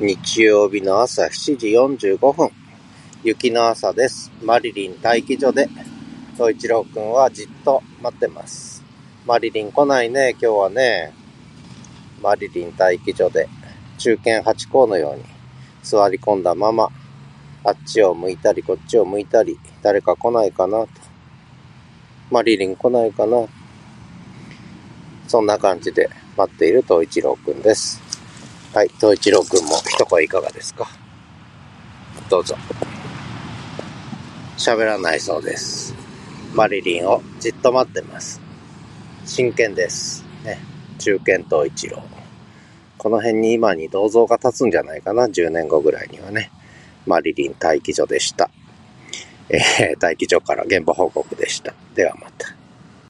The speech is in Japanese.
日曜日の朝7時45分、雪の朝です。マリリン待機所で、トイチローくんはじっと待ってます。マリリン来ないね、今日はね。マリリン待機所で、忠犬ハチ公のように座り込んだまま、あっちを向いたり、こっちを向いたり、誰か来ないかなと。マリリン来ないかな。そんな感じで待っている東一郎くんです。はい、東一郎くんも一声いかがですか？どうぞ。喋らないそうです。マリリンをじっと待ってます。真剣です。ね、忠犬東一郎。この辺に今に銅像が建つんじゃないかな、10年後ぐらいにはね。マリリン待機所でした。待機所から現場報告でした。ではまた。